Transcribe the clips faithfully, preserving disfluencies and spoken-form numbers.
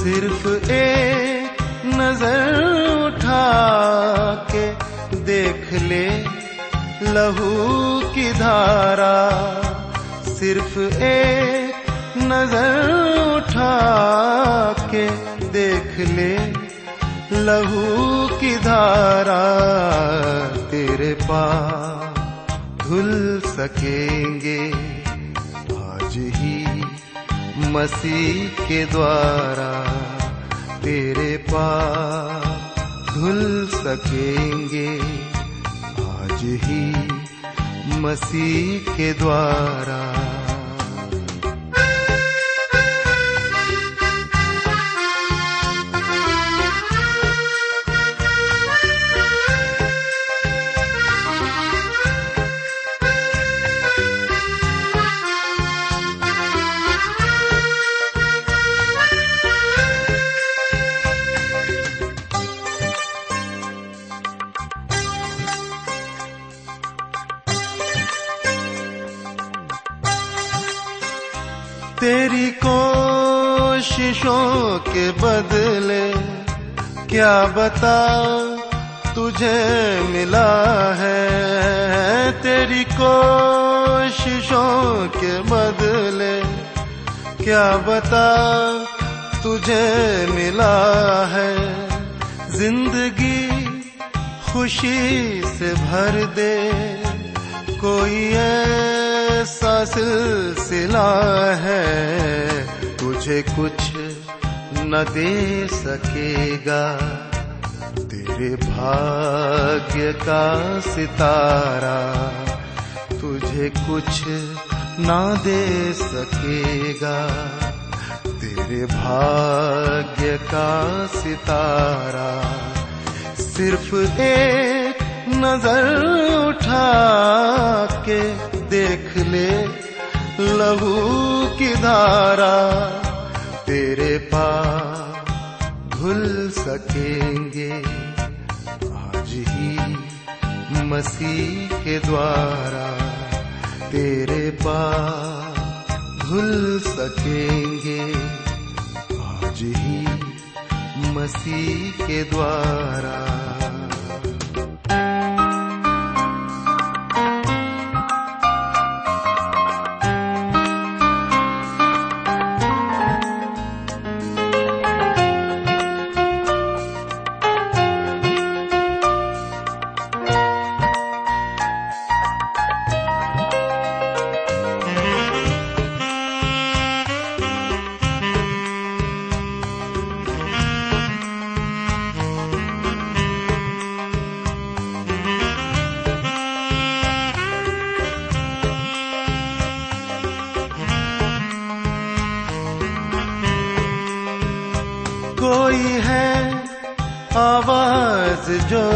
सिर्फ एक नजर उठा के देख ले लहू की धारा, सिर्फ एक नजर उठा के देख ले लहू की धारा, तेरे पास धुल सकेंगे आज ही मसीह के द्वारा, तेरे पाप धुल सकेंगे आज ही मसीह के द्वारा। तेरी कोशिशों के बदले क्या बता तुझे मिला है, तेरी कोशिशों के बदले क्या बता तुझे मिला है। जिंदगी खुशी से भर दे कोई ऐसा सिलसिला है, तुझे कुछ न दे सकेगा तेरे भाग्य का सितारा, तुझे कुछ न दे सकेगा तेरे भाग्य का सितारा। सिर्फ एक नजर उठा के देख ले लहू की धारा, तेरे पाप धुल सकेंगे आज ही मसीह के द्वारा, तेरे पाप धुल सकेंगे आज ही मसीह के द्वारा। कोई है आवाज जो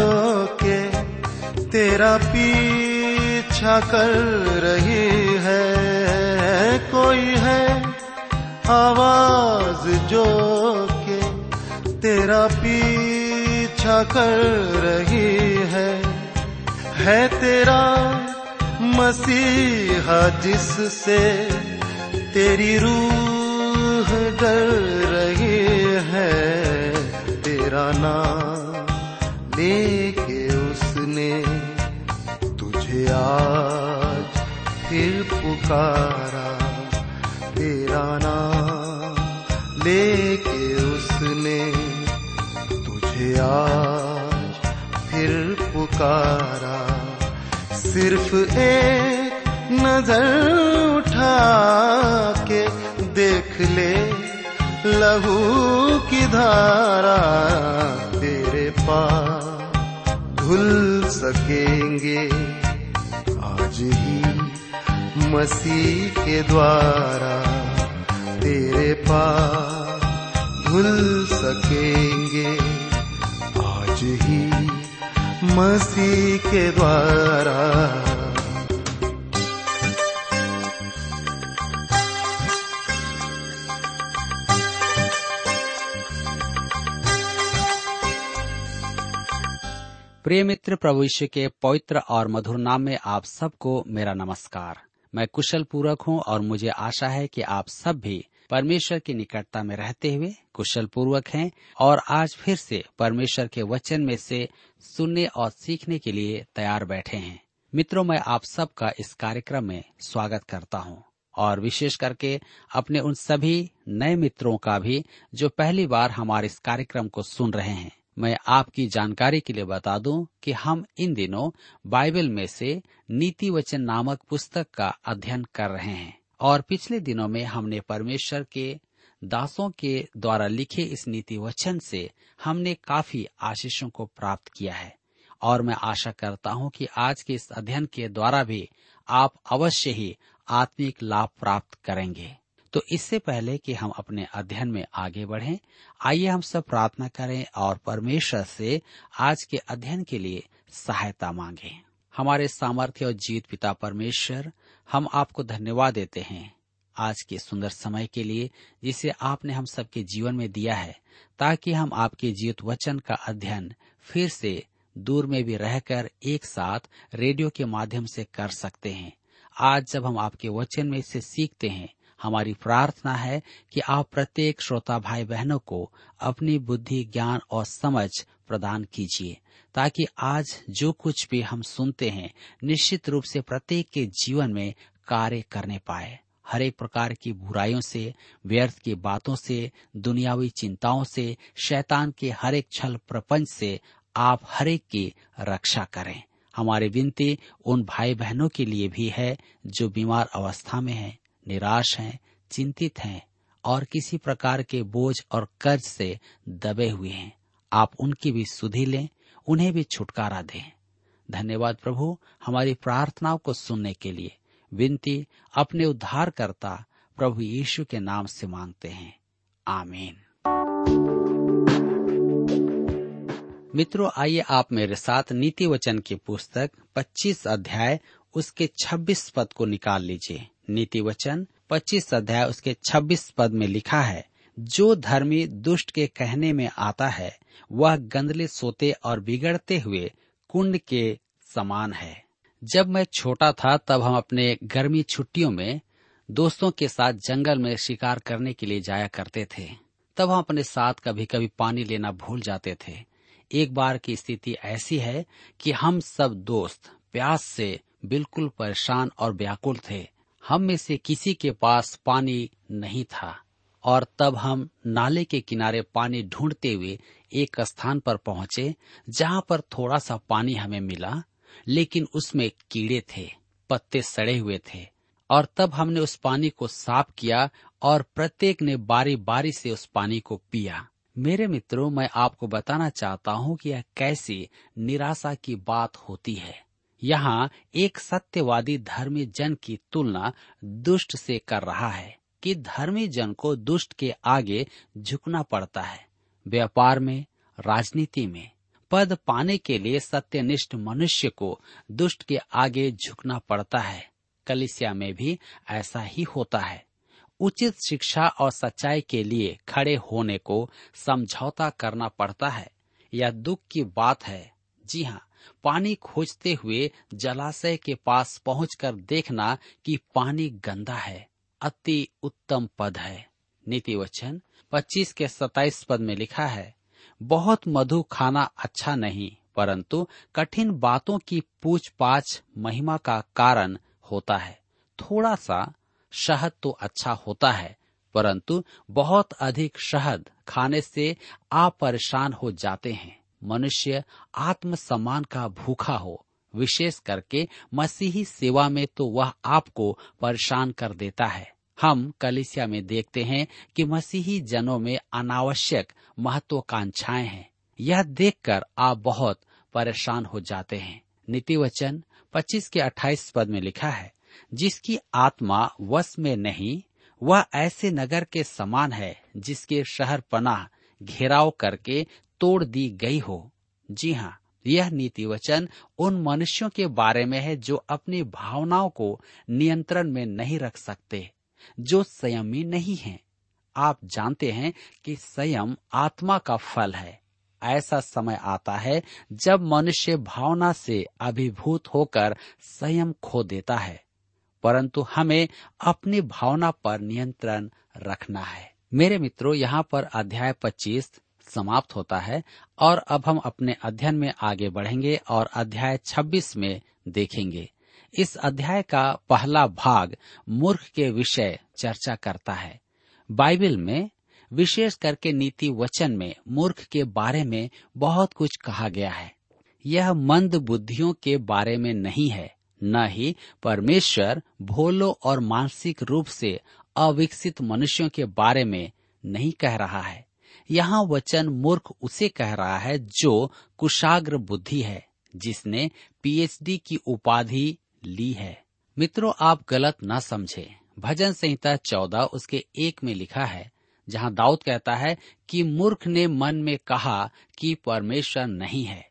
के तेरा पीछा कर रही है, कोई है आवाज जो के तेरा पीछा कर रही है, है तेरा मसीहा जिससे तेरी रूह डर रही है, तेरा नाम लेके उसने तुझे आज फिर पुकारा, तेरा नाम लेके उसने तुझे आज फिर पुकारा। सिर्फ एक नजर उठा के देख ले लहू की धारा, तेरे पास धुल सकेंगे आज ही मसीह के द्वारा, तेरे पास धुल सकेंगे आज ही मसीह के द्वारा। प्रिय मित्र, प्रभु यीशु के पवित्र और मधुर नाम में आप सबको मेरा नमस्कार। मैं कुशल पूर्वक हूँ और मुझे आशा है कि आप सब भी परमेश्वर की निकटता में रहते हुए कुशल पूर्वक हैं और आज फिर से परमेश्वर के वचन में से सुनने और सीखने के लिए तैयार बैठे हैं। मित्रों, मैं आप सबका इस कार्यक्रम में स्वागत करता हूं और विशेष करके अपने उन सभी नए मित्रों का भी जो पहली बार हमारे इस कार्यक्रम को सुन रहे हैं। मैं आपकी जानकारी के लिए बता दूं कि हम इन दिनों बाइबल में से नीतिवचन नामक पुस्तक का अध्ययन कर रहे हैं और पिछले दिनों में हमने परमेश्वर के दासों के द्वारा लिखे इस नीतिवचन से हमने काफी आशीषों को प्राप्त किया है और मैं आशा करता हूं कि आज के इस अध्ययन के द्वारा भी आप अवश्य ही आत्मिक लाभ प्राप्त करेंगे। तो इससे पहले कि हम अपने अध्ययन में आगे बढ़ें, आइए हम सब प्रार्थना करें और परमेश्वर से आज के अध्ययन के लिए सहायता मांगें। हमारे सामर्थ्य और जीत पिता परमेश्वर, हम आपको धन्यवाद देते हैं आज के सुंदर समय के लिए जिसे आपने हम सबके जीवन में दिया है, ताकि हम आपके जीवित वचन का अध्ययन फिर से दूर में भी रहकर एक साथ रेडियो के माध्यम से कर सकते हैं। आज जब हम आपके वचन में से सीखते हैं, हमारी प्रार्थना है कि आप प्रत्येक श्रोता भाई बहनों को अपनी बुद्धि, ज्ञान और समझ प्रदान कीजिए, ताकि आज जो कुछ भी हम सुनते हैं निश्चित रूप से प्रत्येक के जीवन में कार्य करने पाए। हर एक प्रकार की बुराइयों से, व्यर्थ की बातों से, दुनियावी चिंताओं से, शैतान के हर एक छल प्रपंच से आप हर एक की रक्षा करें। हमारी विनती उन भाई बहनों के लिए भी है जो बीमार अवस्था में हैं, निराश हैं, चिंतित हैं और किसी प्रकार के बोझ और कर्ज से दबे हुए हैं। आप उनकी भी सुधि लें, उन्हें भी छुटकारा दें। धन्यवाद प्रभु हमारी प्रार्थनाओं को सुनने के लिए। विनती अपने उद्धारकर्ता प्रभु यीशु के नाम से मांगते हैं, आमीन। मित्रों, आइए आप मेरे साथ नीति वचन की पुस्तक पच्चीस अध्याय उसके छब्बीस पद को निकाल लीजिए। नीति वचन पच्चीस अध्याय उसके छब्बीस पद में लिखा है, जो धर्मी दुष्ट के कहने में आता है वह गंदले सोते और बिगड़ते हुए कुंड के समान है। जब मैं छोटा था तब हम अपने गर्मी छुट्टियों में दोस्तों के साथ जंगल में शिकार करने के लिए जाया करते थे। तब हम अपने साथ कभी कभी पानी लेना भूल जाते थे। एक बार की स्थिति ऐसी है कि हम सब दोस्त प्यास से बिल्कुल परेशान और व्याकुल थे। हम में से किसी के पास पानी नहीं था और तब हम नाले के किनारे पानी ढूंढते हुए एक स्थान पर पहुंचे जहां पर थोड़ा सा पानी हमें मिला, लेकिन उसमें कीड़े थे, पत्ते सड़े हुए थे और तब हमने उस पानी को साफ किया और प्रत्येक ने बारी बारी से उस पानी को पिया। मेरे मित्रों, मैं आपको बताना चाहता हूँ कि यह कैसी निराशा की बात होती है। यहाँ एक सत्यवादी धर्मी जन की तुलना दुष्ट से कर रहा है कि धर्मी जन को दुष्ट के आगे झुकना पड़ता है। व्यापार में, राजनीति में पद पाने के लिए सत्यनिष्ठ मनुष्य को दुष्ट के आगे झुकना पड़ता है। कलीसिया में भी ऐसा ही होता है। उचित शिक्षा और सच्चाई के लिए खड़े होने को समझौता करना पड़ता है। यह दुख की बात है। जी हाँ, पानी खोजते हुए जलाशय के पास पहुंचकर देखना कि पानी गंदा है, अति उत्तम पद है। नीतिवचन पच्चीस के सत्ताईस पद में लिखा है, बहुत मधु खाना अच्छा नहीं, परंतु कठिन बातों की पूछ पाछ महिमा का कारण होता है। थोड़ा सा शहद तो अच्छा होता है, परंतु बहुत अधिक शहद खाने से आप परेशान हो जाते हैं। मनुष्य आत्म सम्मान का भूखा हो, विशेष करके मसीही सेवा में, तो वह आपको परेशान कर देता है। हम कलीसिया में देखते हैं कि मसीही जनों में अनावश्यक महत्वाकांक्षाएं हैं। यह देखकर आप बहुत परेशान हो जाते हैं। नीतिवचन पच्चीस के अट्ठाईस पद में लिखा है, जिसकी आत्मा वश में नहीं वह ऐसे नगर के समान है जिसके शहर पनाह घेराव करके तोड़ दी गई हो। जी हाँ, यह नीतिवचन उन मनुष्यों के बारे में है जो अपनी भावनाओं को नियंत्रण में नहीं रख सकते, जो संयमी नहीं हैं। आप जानते हैं कि संयम आत्मा का फल है। ऐसा समय आता है जब मनुष्य भावना से अभिभूत होकर संयम खो देता है, परंतु हमें अपनी भावना पर नियंत्रण रखना है। मेरे मित्रों, यहाँ पर अध्याय पच्चीस समाप्त होता है और अब हम अपने अध्ययन में आगे बढ़ेंगे और अध्याय छब्बीस में देखेंगे। इस अध्याय का पहला भाग मूर्ख के विषय चर्चा करता है। बाइबल में, विशेष करके नीति वचन में, मूर्ख के बारे में बहुत कुछ कहा गया है। यह मंद बुद्धियों के बारे में नहीं है, न ही परमेश्वर भोलों और मानसिक रूप से अविकसित मनुष्यों के बारे में नहीं कह रहा है। यहाँ वचन मूर्ख उसे कह रहा है जो कुशाग्र बुद्धि है, जिसने पीएचडी की उपाधि ली है। मित्रों, आप गलत न समझे। भजन संहिता चौदह उसके एक में लिखा है, जहाँ दाऊद कहता है कि मूर्ख ने मन में कहा कि परमेश्वर नहीं है।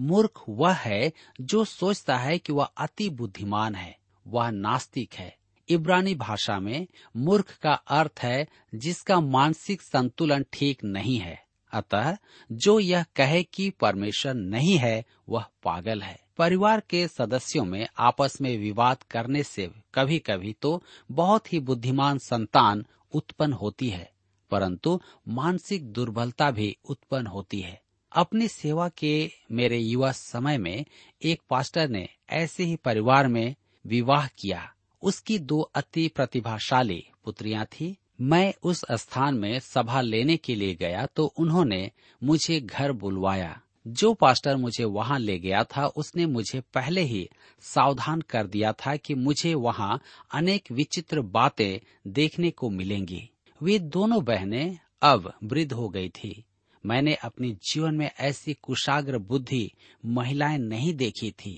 मूर्ख वह है जो सोचता है कि वह अति बुद्धिमान है, वह नास्तिक है। इब्रानी भाषा में मूर्ख का अर्थ है जिसका मानसिक संतुलन ठीक नहीं है। अतः जो यह कहे कि परमेश्वर नहीं है वह पागल है। परिवार के सदस्यों में आपस में विवाद करने से कभी कभी तो बहुत ही बुद्धिमान संतान उत्पन्न होती है, परंतु मानसिक दुर्बलता भी उत्पन्न होती है। अपनी सेवा के मेरे युवा समय में एक पास्टर ने ऐसे ही परिवार में विवाह किया। उसकी दो अति प्रतिभाशाली पुत्रियां थीं। मैं उस स्थान में सभा लेने के लिए गया तो उन्होंने मुझे घर बुलवाया। जो पास्टर मुझे वहां ले गया था उसने मुझे पहले ही सावधान कर दिया था कि मुझे वहां अनेक विचित्र बातें देखने को मिलेंगी। वे दोनों बहनें अब वृद्ध हो गई थी। मैंने अपने जीवन में ऐसी कुशाग्र बुद्धि महिलाएं नहीं देखी थी।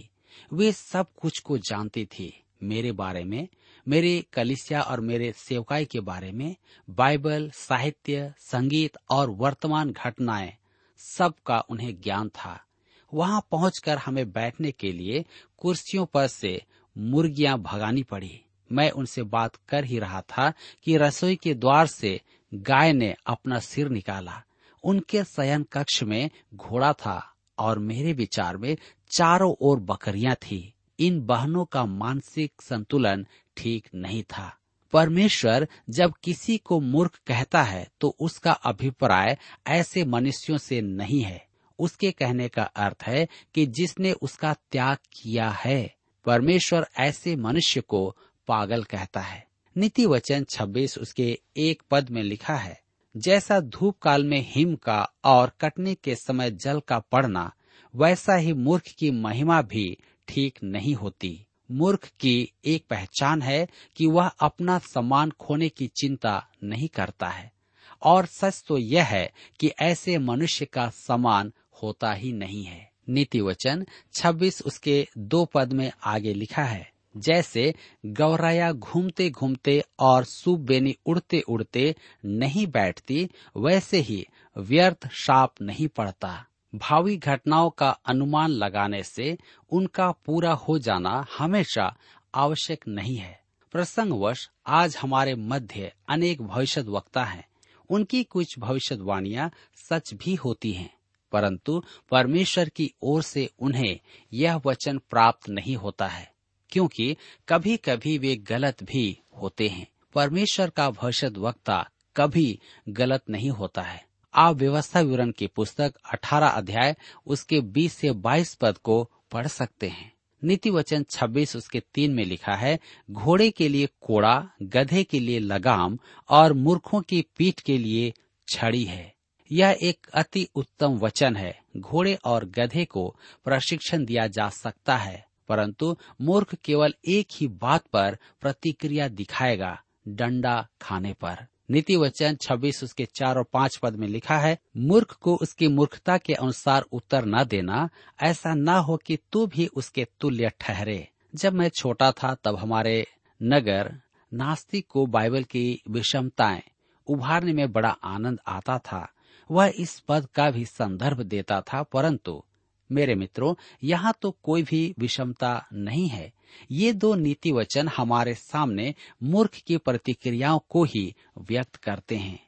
वे सब कुछ को जानती थी, मेरे बारे में, मेरे कलीसिया और मेरे सेवकाई के बारे में, बाइबल, साहित्य, संगीत और वर्तमान घटनाएं, सब का उन्हें ज्ञान था। वहां पहुंचकर हमें बैठने के लिए कुर्सियों पर से मुर्गियां भगानी पड़ी। मैं उनसे बात कर ही रहा था कि रसोई के द्वार से गाय ने अपना सिर निकाला। उनके शयन कक्ष में घोड़ा था और मेरे विचार में चारों ओर बकरियां थीं। इन बहनों का मानसिक संतुलन ठीक नहीं था। परमेश्वर जब किसी को मूर्ख कहता है तो उसका अभिप्राय ऐसे मनुष्यों से नहीं है। उसके कहने का अर्थ है कि जिसने उसका त्याग किया है। परमेश्वर ऐसे मनुष्य को पागल कहता है। नीतिवचन छब्बीस उसके एक पद में लिखा है, जैसा धूप काल में हिम का और कटने के समय जल का पड़ना, वैसा ही मूर्ख की महिमा भी ठीक नहीं होती। मूर्ख की एक पहचान है कि वह अपना सम्मान खोने की चिंता नहीं करता है, और सच तो यह है कि ऐसे मनुष्य का सम्मान होता ही नहीं है। नीतिवचन छब्बीस उसके दो पद में आगे लिखा है, जैसे गौरैया घूमते घूमते और सुबेनी उड़ते उड़ते नहीं बैठती, वैसे ही व्यर्थ शाप नहीं पड़ता। भावी घटनाओं का अनुमान लगाने से उनका पूरा हो जाना हमेशा आवश्यक नहीं है। प्रसंगवश आज हमारे मध्य अनेक भविष्यद्वक्ता हैं। उनकी कुछ भविष्यवाणियां सच भी होती हैं, परंतु परमेश्वर की ओर से उन्हें यह वचन प्राप्त नहीं होता है, क्योंकि कभी कभी वे गलत भी होते हैं। परमेश्वर का भविष्यद्वक्ता कभी गलत नहीं होता है। आप व्यवस्था विवरण की पुस्तक अठारह अध्याय उसके बीस से बाईस पद को पढ़ सकते हैं। नीतिवचन छब्बीस उसके तीन में लिखा है, घोड़े के लिए कोड़ा, गधे के लिए लगाम और मूर्खों की पीठ के लिए छड़ी है। यह एक अति उत्तम वचन है। घोड़े और गधे को प्रशिक्षण दिया जा सकता है, परंतु मूर्ख केवल एक ही बात पर प्रतिक्रिया दिखाएगा, डंडा खाने पर। नीतिवचन छब्बीस उसके चार और पांच पद में लिखा है, मूर्ख को उसकी मूर्खता के अनुसार उत्तर न देना, ऐसा न हो कि तू भी उसके तुल्य ठहरे। जब मैं छोटा था तब हमारे नगर नास्तिक को बाइबल की विषमताएं उभारने में बड़ा आनंद आता था। वह इस पद का भी संदर्भ देता था, परंतु मेरे मित्रों, यहाँ तो कोई भी विषमता नहीं है। ये दो नीति वचन हमारे सामने मूर्ख की प्रतिक्रियाओं को ही व्यक्त करते हैं।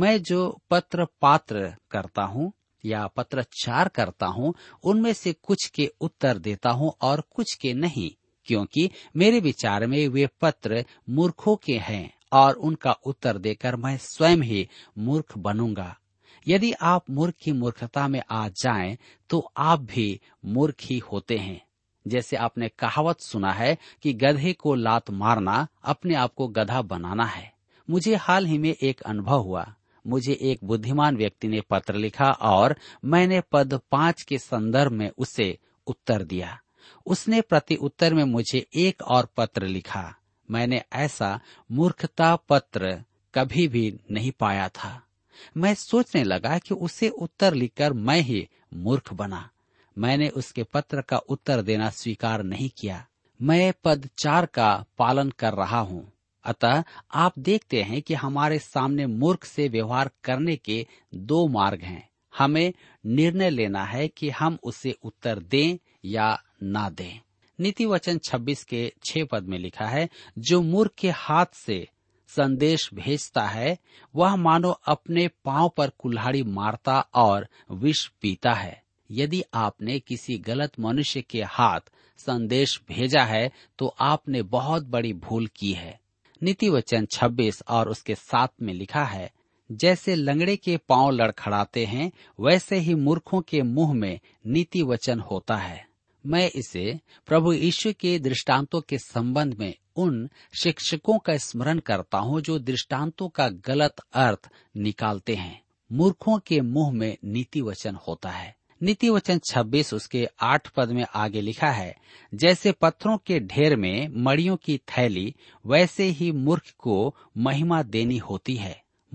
मैं जो पत्र पात्र करता हूँ या पत्रचार करता हूँ, उनमें से कुछ के उत्तर देता हूँ और कुछ के नहीं, क्योंकि मेरे विचार में वे पत्र मूर्खों के हैं और उनका उत्तर देकर मैं स्वयं ही मूर्ख बनूंगा। यदि आप मूर्ख की मूर्खता में आ जाएं, तो आप भी मूर्ख ही होते हैं। जैसे आपने कहावत सुना है कि गधे को लात मारना अपने आप को गधा बनाना है। मुझे हाल ही में एक अनुभव हुआ। मुझे एक बुद्धिमान व्यक्ति ने पत्र लिखा और मैंने पद पांच के संदर्भ में उसे उत्तर दिया। उसने प्रति उत्तर में मुझे एक और पत्र लिखा। मैंने ऐसा मूर्खता पत्र कभी भी नहीं पाया था। मैं सोचने लगा कि उसे उत्तर लिखकर मैं ही मूर्ख बना। मैंने उसके पत्र का उत्तर देना स्वीकार नहीं किया। मैं पद चार का पालन कर रहा हूँ। अतः आप देखते हैं कि हमारे सामने मूर्ख से व्यवहार करने के दो मार्ग हैं। हमें निर्णय लेना है कि हम उसे उत्तर दें या ना दें। नीतिवचन छब्बीस के छह पद में लिखा है, जो मूर्ख के हाथ से संदेश भेजता है वह मानो अपने पांव पर कुल्हाड़ी मारता और विष पीता है। यदि आपने किसी गलत मनुष्य के हाथ संदेश भेजा है तो आपने बहुत बड़ी भूल की है। नीतिवचन छब्बीस और उसके सात में लिखा है, जैसे लंगड़े के पांव लड़खड़ाते हैं वैसे ही मूर्खों के मुंह में नीतिवचन होता है। मैं इसे प्रभु यीशु के दृष्टांतों के संबंध में उन शिक्षकों का स्मरण करता हूँ जो दृष्टांतों का गलत अर्थ निकालते हैं। मूर्खों के मुंह में नीतिवचन होता है। नीतिवचन छब्बीस उसके आठ पद में आगे लिखा है, जैसे पत्थरों के ढेर में मड़ियों की थैली वैसे ही मूर्ख को महिमा देनी होती है।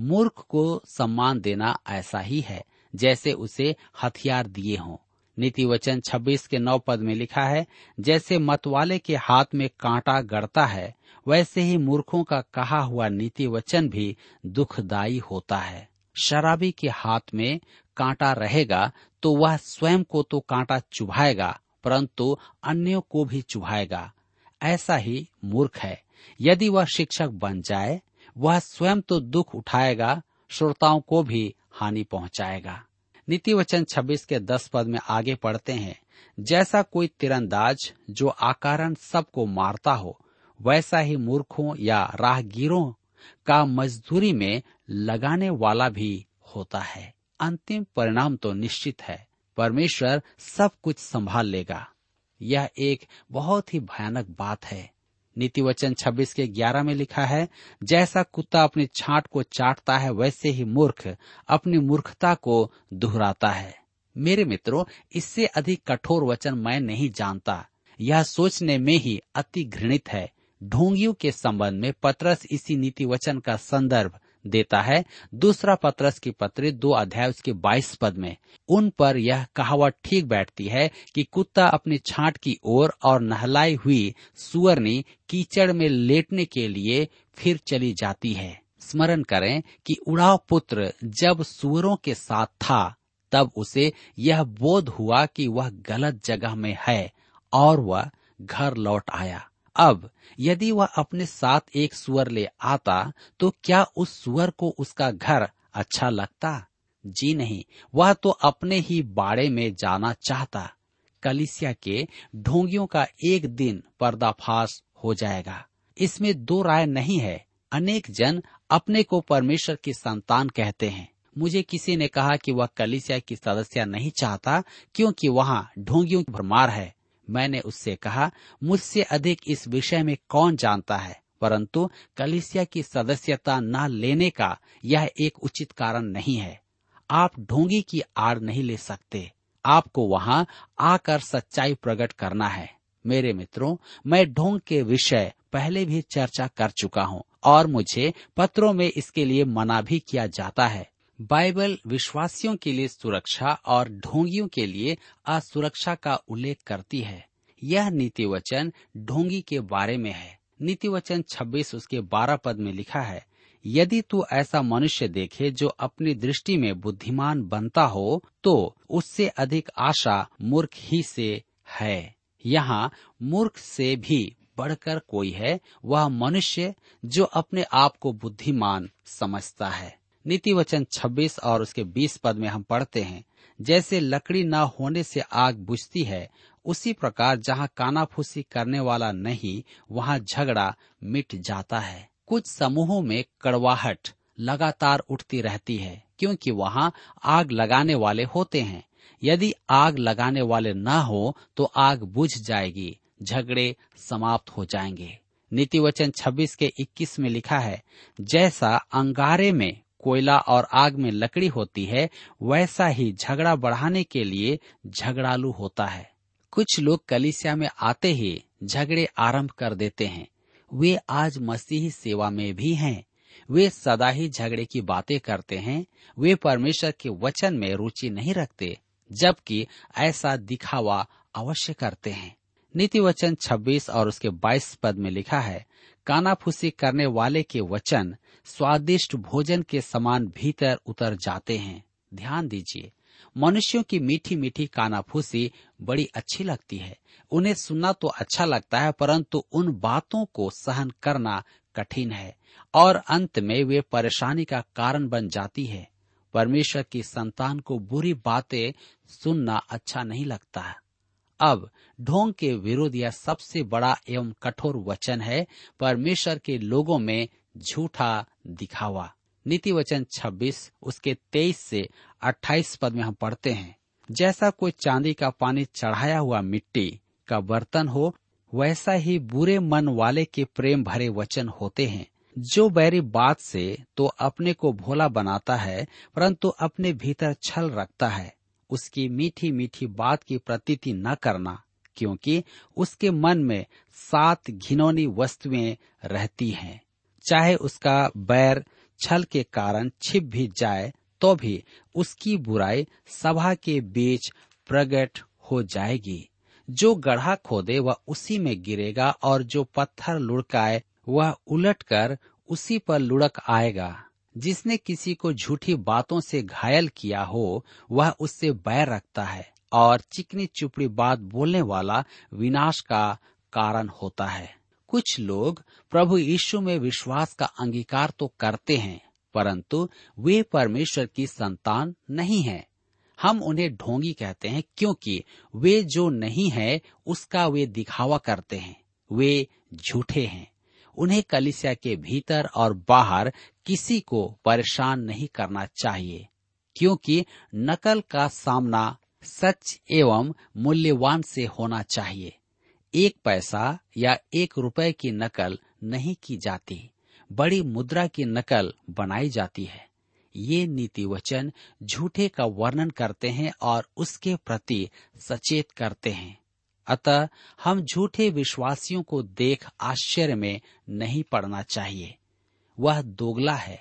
मूर्ख को सम्मान देना ऐसा ही है जैसे उसे हथियार दिए हों। नीतिवचन छब्बीस के नौ पद में लिखा है, जैसे मतवाले के हाथ में कांटा गड़ता है वैसे ही मूर्खों का कहा हुआ नीतिवचन भी दुखदायी होता है। शराबी के हाथ में कांटा रहेगा तो वह स्वयं को तो कांटा चुभाएगा, परंतु अन्यों को भी चुभाएगा। ऐसा ही मूर्ख है। यदि वह शिक्षक बन जाए, वह स्वयं तो दुख उठाएगा, श्रोताओं को भी हानि पहुंचाएगा। नीतिवचन छब्बीस के दस पद में आगे पढ़ते हैं, जैसा कोई तीरंदाज जो अकारण सबको मारता हो वैसा ही मूर्खों या राहगीरों का मजदूरी में लगाने वाला भी होता है। अंतिम परिणाम तो निश्चित है, परमेश्वर सब कुछ संभाल लेगा। यह एक बहुत ही भयानक बात है। नीतिवचन छब्बीस के ग्यारह में लिखा है, जैसा कुत्ता अपनी छांट को चाटता है वैसे ही मूर्ख अपनी मूर्खता को दोहराता है। मेरे मित्रों, इससे अधिक कठोर वचन मैं नहीं जानता। यह सोचने में ही अति घृणित है। ढोंगियों के संबंध में पतरस इसी नीतिवचन का संदर्भ देता है। दूसरा पतरस की पत्री दो अध्याय उसके बाईस पद में उन पर यह कहावत ठीक बैठती है कि कुत्ता अपनी छांट की ओर और नहलाई हुई सुअरनी कीचड़ में लेटने के लिए फिर चली जाती है। स्मरण करें कि उड़ाव पुत्र जब सुअरों के साथ था तब उसे यह बोध हुआ कि वह गलत जगह में है और वह घर लौट आया। अब यदि वह अपने साथ एक सुअर ले आता तो क्या उस सुअर को उसका घर अच्छा लगता? जी नहीं, वह तो अपने ही बाड़े में जाना चाहता। कलीसिया के ढोंगियों का एक दिन पर्दाफाश हो जाएगा, इसमें दो राय नहीं है। अनेक जन अपने को परमेश्वर की संतान कहते हैं। मुझे किसी ने कहा कि वह कलीसिया की सदस्य नहीं चाहता क्योंकि वहाँ ढोंगियों की भरमार है। मैंने उससे कहा, मुझसे अधिक इस विषय में कौन जानता है, परंतु कलीसिया की सदस्यता न लेने का यह एक उचित कारण नहीं है। आप ढोंगी की आड़ नहीं ले सकते, आपको वहाँ आकर सच्चाई प्रकट करना है। मेरे मित्रों, मैं ढोंग के विषय पहले भी चर्चा कर चुका हूँ और मुझे पत्रों में इसके लिए मना भी किया जाता है। बाइबल विश्वासियों के लिए सुरक्षा और ढोंगियों के लिए असुरक्षा का उल्लेख करती है। यह नीतिवचन ढोंगी के बारे में है। नीतिवचन छब्बीस उसके बारह पद में लिखा है, यदि तू ऐसा मनुष्य देखे जो अपनी दृष्टि में बुद्धिमान बनता हो तो उससे अधिक आशा मूर्ख ही से है। यहाँ मूर्ख से भी बढ़कर कोई है, वह मनुष्य जो अपने आप को बुद्धिमान समझता है। नीतिवचन छब्बीस और उसके बीस पद में हम पढ़ते हैं, जैसे लकड़ी न होने से आग बुझती है, उसी प्रकार जहाँ कानाफूसी करने वाला नहीं वहाँ झगड़ा मिट जाता है। कुछ समूहों में कड़वाहट लगातार उठती रहती है क्योंकि वहाँ आग लगाने वाले होते हैं। यदि आग लगाने वाले न हो तो आग बुझ जाएगी, झगड़े समाप्त हो जाएंगे। नीतिवचन छब्बीस के इक्कीस में लिखा है, जैसा अंगारे में कोयला और आग में लकड़ी होती है, वैसा ही झगड़ा बढ़ाने के लिए झगड़ालू होता है। कुछ लोग कलीसिया में आते ही झगड़े आरंभ कर देते हैं। वे आज मसीही सेवा में भी हैं। वे सदा ही झगड़े की बातें करते हैं। वे परमेश्वर के वचन में रुचि नहीं रखते, जबकि ऐसा दिखावा अवश्य करते हैं। नीतिवचन छब्बीस और उसके बाईस पद में लिखा है, कानाफूसी करने वाले के वचन स्वादिष्ट भोजन के समान भीतर उतर जाते हैं। ध्यान दीजिए, मनुष्यों की मीठी मीठी कानाफूसी बड़ी अच्छी लगती है। उन्हें सुनना तो अच्छा लगता है, परंतु उन बातों को सहन करना कठिन है और अंत में वे परेशानी का कारण बन जाती है। परमेश्वर की संतान को बुरी बातें सुनना अच्छा नहीं लगता है। अब ढोंग के विरुद्ध यह सबसे बड़ा एवं कठोर वचन है, परमेश्वर के लोगों में झूठा दिखावा। नीतिवचन छब्बीस उसके तेईस से अट्ठाईस पद में हम पढ़ते हैं, जैसा कोई चांदी का पानी चढ़ाया हुआ मिट्टी का बर्तन हो, वैसा ही बुरे मन वाले के प्रेम भरे वचन होते हैं। जो बैरी बात से तो अपने को भोला बनाता है, परंतु अपने भीतर छल रखता है। उसकी मीठी मीठी बात की प्रतीति न करना, क्योंकि उसके मन में सात घिनौनी वस्तुएं रहती हैं। चाहे उसका बैर छल के कारण छिप भी जाए तो भी उसकी बुराई सभा के बीच प्रकट हो जाएगी। जो गड्ढा खोदे वह उसी में गिरेगा और जो पत्थर लुढ़काए वह उलटकर उसी पर लुढ़क आएगा। जिसने किसी को झूठी बातों से घायल किया हो वह उससे बैर रखता है और चिकनी चुपड़ी बात बोलने वाला विनाश का कारण होता है। कुछ लोग प्रभु यीशु में विश्वास का अंगीकार तो करते हैं, परंतु वे परमेश्वर की संतान नहीं हैं। हम उन्हें ढोंगी कहते हैं क्योंकि वे जो नहीं हैं उसका वे दिखावा करते हैं। वे झूठे हैं। उन्हें कलीसिया के भीतर और बाहर किसी को परेशान नहीं करना चाहिए, क्योंकि नकल का सामना सच एवं मूल्यवान से होना चाहिए। एक पैसा या एक रुपए की नकल नहीं की जाती, बड़ी मुद्रा की नकल बनाई जाती है। ये नीतिवचन झूठे का वर्णन करते हैं और उसके प्रति सचेत करते हैं। अतः हम झूठे विश्वासियों को देख आश्चर्य में नहीं पड़ना चाहिए। वह दोगला है,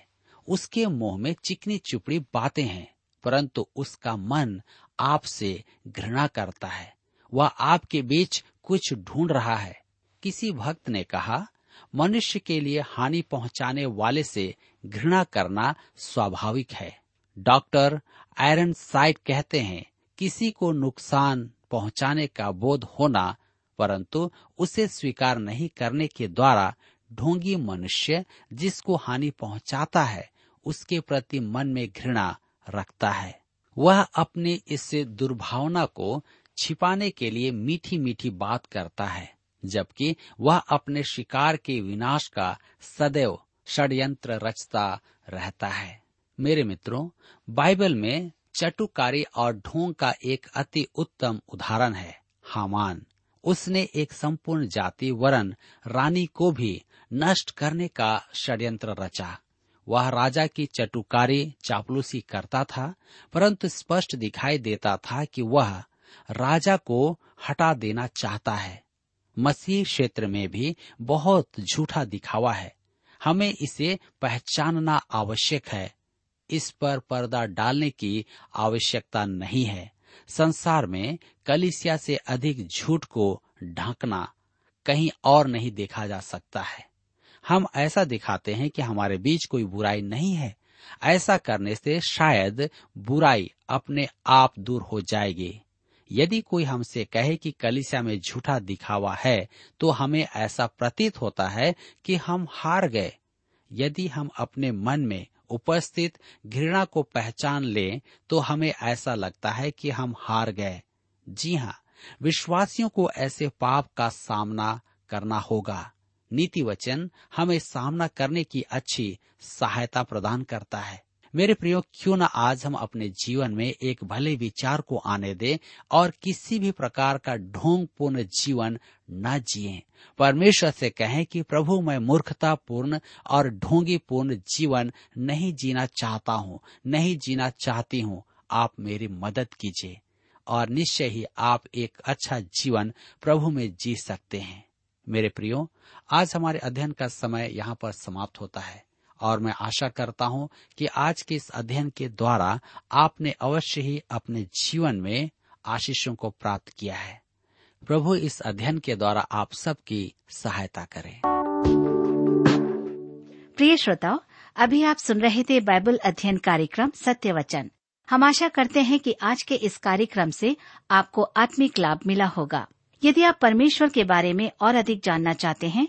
उसके मुंह में चिकनी चुपड़ी बातें हैं, परंतु उसका मन आपसे घृणा करता है। वह आपके बीच कुछ ढूंढ रहा है। किसी भक्त ने कहा, मनुष्य के लिए हानि पहुंचाने वाले से घृणा करना स्वाभाविक है। डॉक्टर आयरन साइड कहते हैं, किसी को नुकसान पहुंचाने का बोध होना, परंतु उसे स्वीकार नहीं करने के द्वारा ढोंगी मनुष्य जिसको हानि पहुंचाता है उसके प्रति मन में घृणा रखता है। वह अपने इस दुर्भावना को छिपाने के लिए मीठी मीठी बात करता है, जबकि वह अपने शिकार के विनाश का सदैव षड्यंत्र रचता रहता है। मेरे मित्रों, बाइबल में चटुकारी और ढोंग का एक अति उत्तम उदाहरण है हामान। उसने एक संपूर्ण जाति वरन रानी को भी नष्ट करने का षड्यंत्र रचा। वह राजा की चटुकारी चापलूसी करता था, परंतु स्पष्ट दिखाई देता था कि वह राजा को हटा देना चाहता है। मसीह क्षेत्र में भी बहुत झूठा दिखावा है। हमें इसे पहचानना आवश्यक है। इस पर पर्दा डालने की आवश्यकता नहीं है। संसार में कलीसिया से अधिक झूठ को ढांकना कहीं और नहीं देखा जा सकता है। हम ऐसा दिखाते हैं कि हमारे बीच कोई बुराई नहीं है। ऐसा करने से शायद बुराई अपने आप दूर हो जाएगी। यदि कोई हमसे कहे कि कलीसिया में झूठा दिखावा है, तो हमें ऐसा प्रतीत होता है कि हम हार गए। यदि हम अपने मन में उपस्थित घृणा को पहचान लें, तो हमें ऐसा लगता है कि हम हार गए। जी हाँ, विश्वासियों को ऐसे पाप का सामना करना होगा। नीतिवचन हमें सामना करने की अच्छी सहायता प्रदान करता है। मेरे प्रियो, क्यों न आज हम अपने जीवन में एक भले विचार को आने दें और किसी भी प्रकार का ढोंग पूर्ण जीवन न जिएं। परमेश्वर से कहें कि प्रभु, मैं मूर्खता पूर्ण और ढोंगी पूर्ण जीवन नहीं जीना चाहता हूँ, नहीं जीना चाहती हूँ। आप मेरी मदद कीजिए, और निश्चय ही आप एक अच्छा जीवन प्रभु में जी सकते हैं। मेरे प्रियो, आज हमारे अध्ययन का समय यहाँ पर समाप्त होता है, और मैं आशा करता हूँ कि आज के इस अध्ययन के द्वारा आपने अवश्य ही अपने जीवन में आशीषों को प्राप्त किया है। प्रभु इस अध्ययन के द्वारा आप सबकी सहायता करें। प्रिय श्रोताओ, अभी आप सुन रहे थे बाइबल अध्ययन कार्यक्रम सत्य वचन। हम आशा करते हैं कि आज के इस कार्यक्रम से आपको आत्मिक लाभ मिला होगा। यदि आप परमेश्वर के बारे में और अधिक जानना चाहते हैं,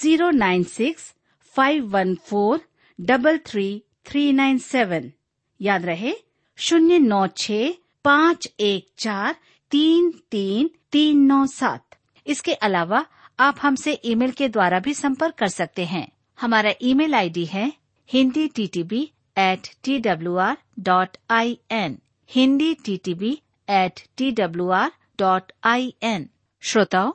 zero nine six five one four double three three nine seven. याद रहे शून्य नौ छः पाँच एक चार तीन तीन तीन नौ सात। इसके अलावा आप हमसे ईमेल के द्वारा भी संपर्क कर सकते हैं। हमारा ईमेल आईडी है Hindi T T B at T W R dot I N, Hindi T T B at T W R dot I N. श्रोताओ,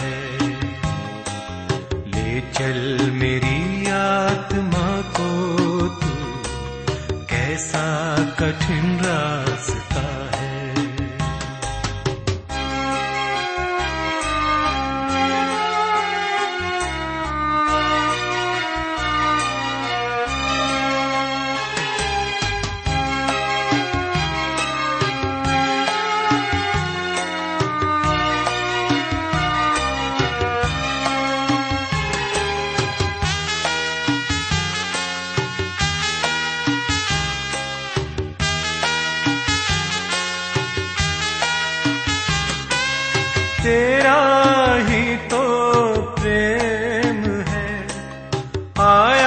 है। ले चल मेरी आत्मा को तू, कैसा कठिन रास्ता है। आया।